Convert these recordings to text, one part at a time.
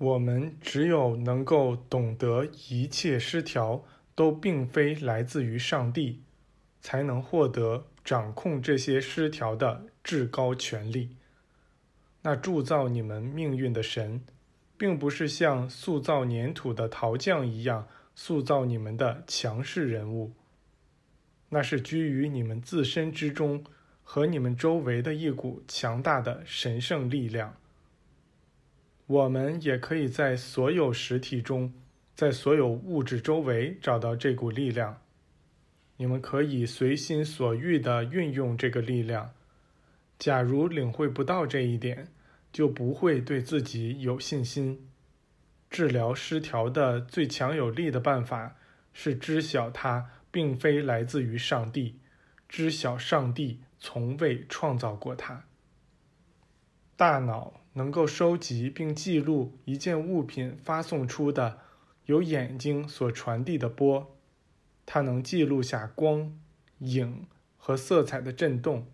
我们只有能够懂得一切失调都并非来自于上帝，才能获得掌控这些失调的至高权力。那铸造你们命运的神，并不是像塑造粘土的陶匠一样塑造你们的强势人物，那是居于你们自身之中和你们周围的一股强大的神圣力量。我们也可以在所有实体中，在所有物质周围找到这股力量。你们可以随心所欲地运用这个力量。假如领会不到这一点，就不会对自己有信心。治疗失调的最强有力的办法是知晓它并非来自于上帝，知晓上帝从未创造过它。大脑能够收集并记录一件物品发送出的由眼睛所传递的波，它能记录下光、影和色彩的振动。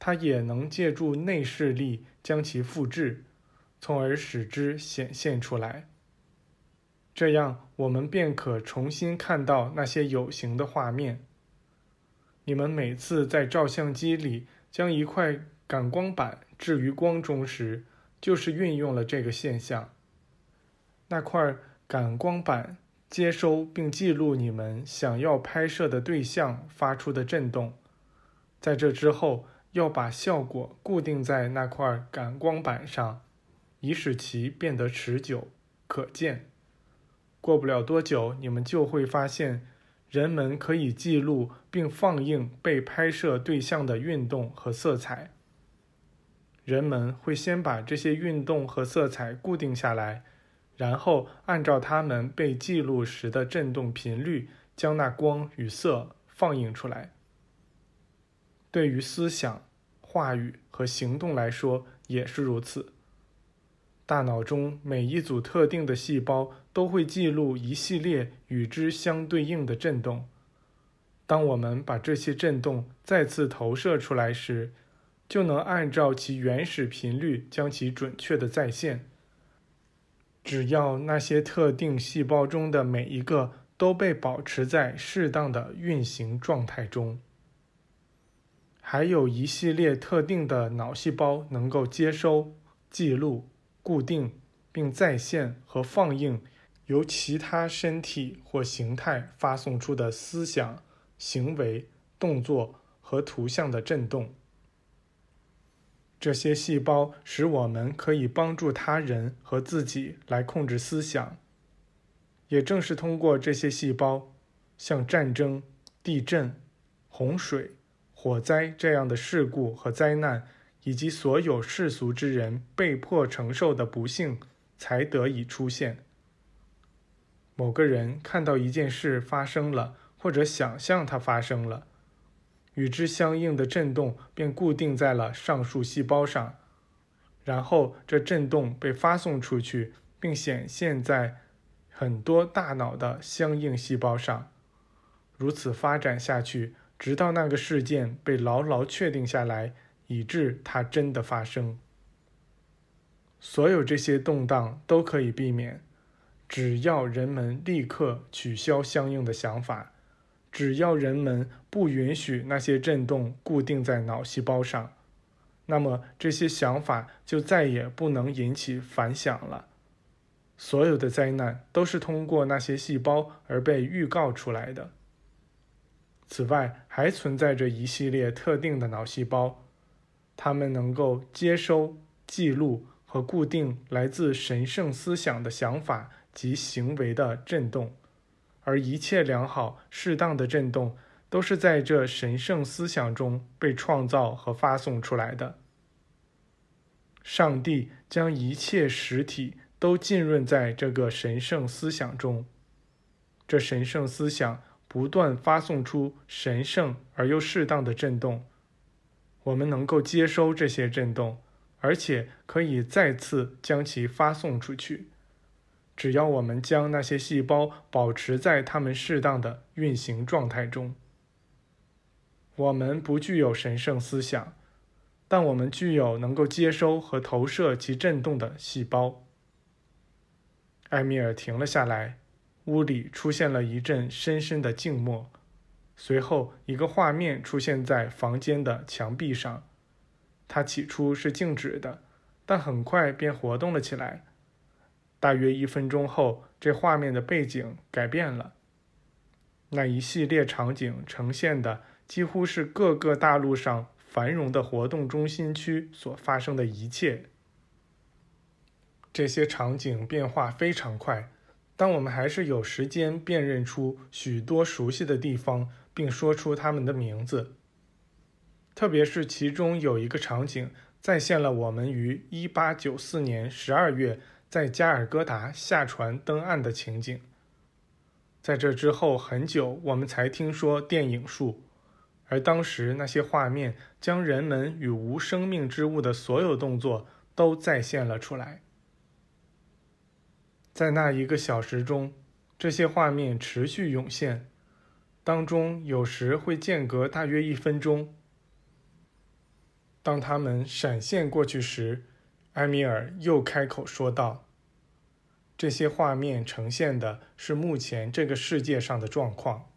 它也能借助内视力将其复制，从而使之显现出来。这样，我们便可重新看到那些有形的画面。你们每次在照相机里将一块感光板置于光中时，就是运用了这个现象。那块感光板接收并记录你们想要拍摄的对象发出的振动，在这之后要把效果固定在那块感光板上，以使其变得持久、可见。过不了多久，你们就会发现，人们可以记录并放映被拍摄对象的运动和色彩。人们会先把这些运动和色彩固定下来，然后按照它们被记录时的振动频率，将那光与色放映出来。对于思想、话语和行动来说也是如此。大脑中每一组特定的细胞都会记录一系列与之相对应的振动。当我们把这些振动再次投射出来时，就能按照其原始频率将其准确地再现。只要那些特定细胞中的每一个都被保持在适当的运行状态中。还有一系列特定的脑细胞能够接收、记录、固定并再现和放映由其他身体或形态发送出的思想、行为、动作和图像的振动。这些细胞使我们可以帮助他人和自己来控制思想。也正是通过这些细胞，像战争、地震、洪水、火灾这样的事故和灾难，以及所有世俗之人被迫承受的不幸，才得以出现。某个人看到一件事发生了，或者想象它发生了，与之相应的振动便固定在了上述细胞上，然后这振动被发送出去，并显现在很多大脑的相应细胞上。如此发展下去，直到那个事件被牢牢确定下来，以致它真的发生。所有这些动荡都可以避免，只要人们立刻取消相应的想法，只要人们不允许那些振动固定在脑细胞上，那么这些想法就再也不能引起反响了。所有的灾难都是通过那些细胞而被预告出来的。此外，还存在着一系列特定的脑细胞，它们能够接收、记录和固定来自神圣思想的想法及行为的振动，而一切良好、适当的振动都是在这神圣思想中被创造和发送出来的。上帝将一切实体都浸润在这个神圣思想中，这神圣思想不断发送出神圣而又适当的振动，我们能够接收这些振动，而且可以再次将其发送出去。只要我们将那些细胞保持在它们适当的运行状态中。我们不具有神圣思想，但我们具有能够接收和投射其振动的细胞。埃米尔停了下来，屋里出现了一阵深深的静默。随后，一个画面出现在房间的墙壁上。它起初是静止的，但很快便活动了起来。大约1分钟后，这画面的背景改变了。那一系列场景呈现的几乎是各个大陆上繁荣的活动中心区所发生的一切。这些场景变化非常快，但我们还是有时间辨认出许多熟悉的地方，并说出他们的名字。特别是其中有一个场景再现了我们于1894年12月在加尔各答下船登岸的情景。在这之后很久，我们才听说电影术，而当时那些画面将人们与无生命之物的所有动作都再现了出来。在那一个小时中，这些画面持续涌现，当中有时会间隔大约1分钟。当它们闪现过去时，埃米尔又开口说道：“这些画面呈现的是目前这个世界上的状况。”